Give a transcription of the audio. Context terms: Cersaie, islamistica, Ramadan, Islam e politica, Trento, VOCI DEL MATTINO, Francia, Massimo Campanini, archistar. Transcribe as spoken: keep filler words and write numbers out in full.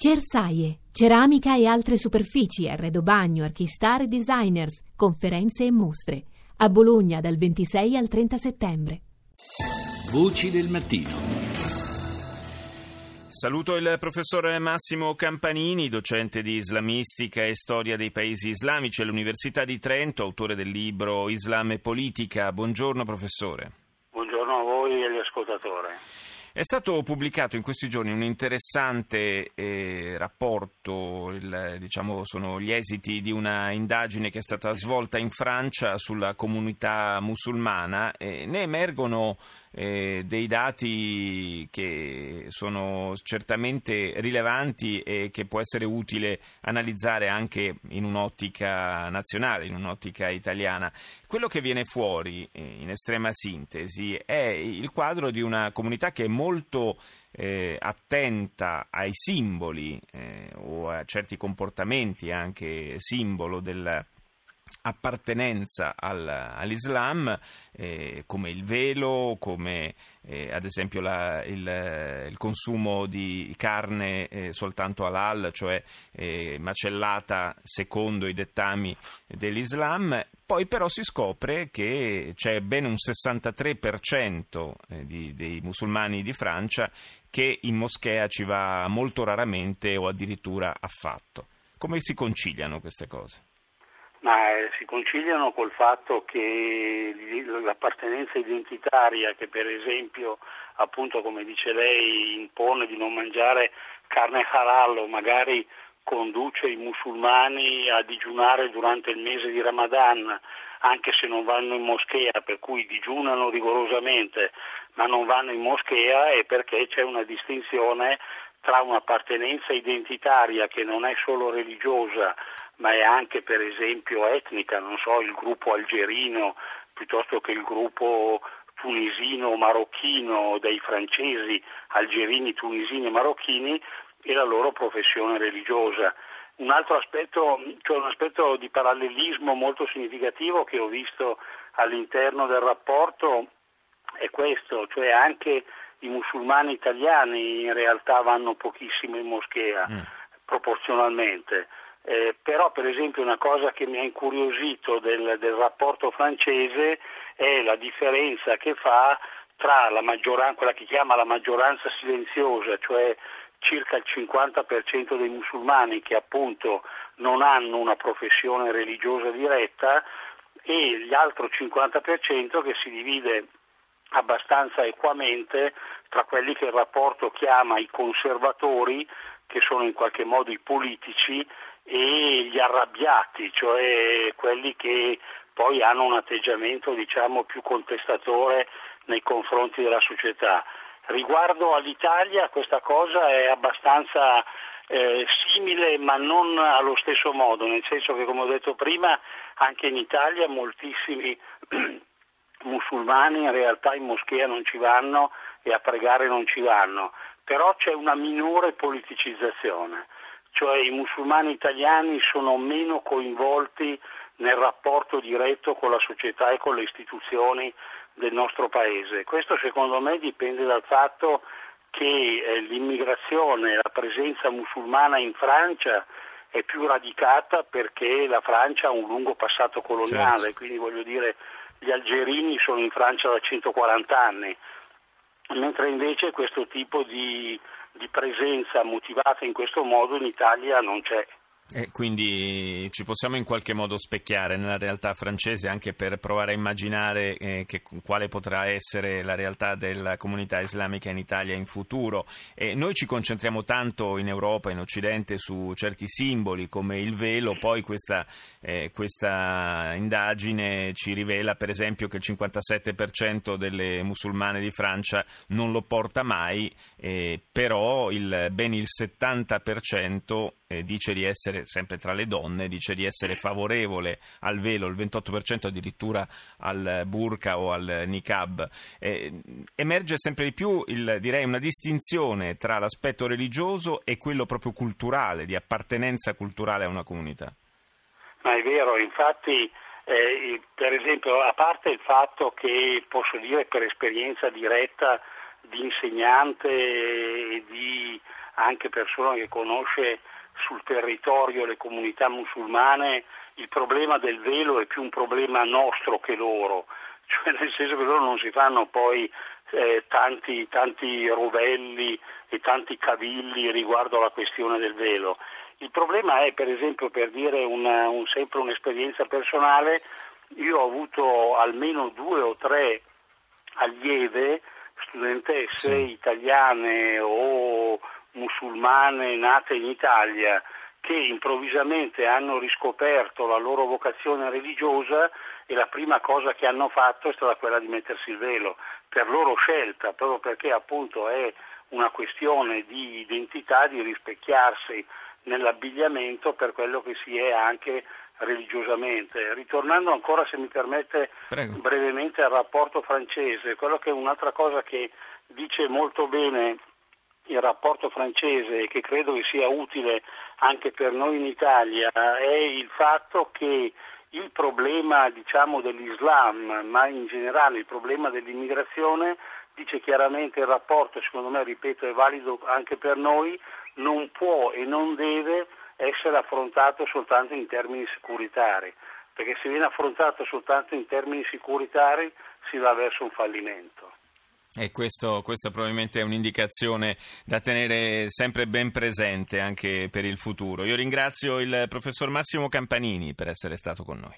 Cersaie, ceramica e altre superfici, arredo bagno, archistar e designers, conferenze e mostre. A Bologna dal ventisei al trenta settembre. Voci del mattino. Saluto il professor Massimo Campanini, docente di islamistica e storia dei paesi islamici all'Università di Trento, autore del libro Islam e politica. Buongiorno professore. Buongiorno a voi e agli ascoltatori. È stato pubblicato in questi giorni un interessante eh, rapporto, il, diciamo sono gli esiti di una indagine che è stata svolta in Francia sulla comunità musulmana. Eh, ne emergono eh, dei dati che sono certamente rilevanti e che può essere utile analizzare anche in un'ottica nazionale, in un'ottica italiana. Quello che viene fuori, eh, in estrema sintesi, è il quadro di una comunità che è molto eh, attenta ai simboli eh, o a certi comportamenti anche simbolo dell'appartenenza al, all'Islam, eh, come il velo, come eh, ad esempio la, il, il consumo di carne eh, soltanto halal, cioè eh, macellata secondo i dettami dell'Islam. Poi però si scopre che c'è ben un sessantatré per cento di, dei musulmani di Francia che in moschea ci va molto raramente o addirittura affatto. Come si conciliano queste cose? Ma eh, si conciliano col fatto che l'appartenenza identitaria che per esempio, appunto come dice lei, impone di non mangiare carne halal o magari conduce i musulmani a digiunare durante il mese di Ramadan, anche se non vanno in moschea, per cui digiunano rigorosamente, ma non vanno in moschea, è perché c'è una distinzione tra un'appartenenza identitaria che non è solo religiosa, ma è anche per esempio etnica, non so, il gruppo algerino piuttosto che il gruppo tunisino o marocchino, dei francesi, algerini, tunisini e marocchini, e la loro professione religiosa. Un altro aspetto, cioè un aspetto di parallelismo molto significativo che ho visto all'interno del rapporto è questo, cioè anche i musulmani italiani in realtà vanno pochissimo in moschea, mm. proporzionalmente, eh, però per esempio una cosa che mi ha incuriosito del, del rapporto francese è la differenza che fa tra la maggioranza, quella che chiama la maggioranza silenziosa, cioè circa il cinquanta per cento dei musulmani che appunto non hanno una professione religiosa diretta, e l'altro cinquanta per cento che si divide abbastanza equamente tra quelli che il rapporto chiama i conservatori, che sono in qualche modo i politici, e gli arrabbiati, cioè quelli che poi hanno un atteggiamento diciamo più contestatore nei confronti della società. Riguardo all'Italia questa cosa è abbastanza eh, simile, ma non allo stesso modo, nel senso che, come ho detto prima, anche in Italia moltissimi musulmani in realtà in moschea non ci vanno e a pregare non ci vanno, però c'è una minore politicizzazione, cioè i musulmani italiani sono meno coinvolti nel rapporto diretto con la società e con le istituzioni del nostro paese. Questo secondo me dipende dal fatto che eh, l'immigrazione, la presenza musulmana in Francia è più radicata perché la Francia ha un lungo passato coloniale, certo. Quindi voglio dire gli algerini sono in Francia da centoquaranta anni, mentre invece questo tipo di, di presenza motivata in questo modo in Italia non c'è. E quindi ci possiamo in qualche modo specchiare nella realtà francese anche per provare a immaginare eh, che, quale potrà essere la realtà della comunità islamica in Italia in futuro. E noi ci concentriamo tanto in Europa, in Occidente, su certi simboli come il velo, poi questa, eh, questa indagine ci rivela per esempio che il cinquantasette per cento delle musulmane di Francia non lo porta mai, eh, però il, ben il settanta per cento eh, dice di essere sempre tra le donne, dice di essere favorevole al velo, il ventotto per cento addirittura al burka o al niqab. Eh, emerge sempre di più il, direi una distinzione tra l'aspetto religioso e quello proprio culturale, di appartenenza culturale a una comunità. Ma è vero, infatti eh, per esempio, a parte il fatto che posso dire per esperienza diretta di insegnante e di anche persona che conosce sul territorio le comunità musulmane, il problema del velo è più un problema nostro che loro, cioè nel senso che loro non si fanno poi eh, tanti, tanti rovelli e tanti cavilli riguardo alla questione del velo. Il problema è, per esempio, per dire una, un, sempre un'esperienza personale, io ho avuto almeno due o tre allieve, studentesse italiane o musulmane nate in Italia, che improvvisamente hanno riscoperto la loro vocazione religiosa e la prima cosa che hanno fatto è stata quella di mettersi il velo, per loro scelta, proprio perché appunto è una questione di identità, di rispecchiarsi nell'abbigliamento per quello che si è anche religiosamente. Ritornando ancora, se mi permette, Prego. brevemente al rapporto francese, quello che è un'altra cosa che dice molto bene il rapporto francese e che credo che sia utile anche per noi in Italia è il fatto che il problema, diciamo, dell'Islam, ma in generale il problema dell'immigrazione, dice chiaramente il rapporto, secondo me, ripeto, è valido anche per noi, non può e non deve essere affrontato soltanto in termini securitari, perché se viene affrontato soltanto in termini securitari si va verso un fallimento. E questo, questo probabilmente è un'indicazione da tenere sempre ben presente anche per il futuro. Io ringrazio il professor Massimo Campanini per essere stato con noi.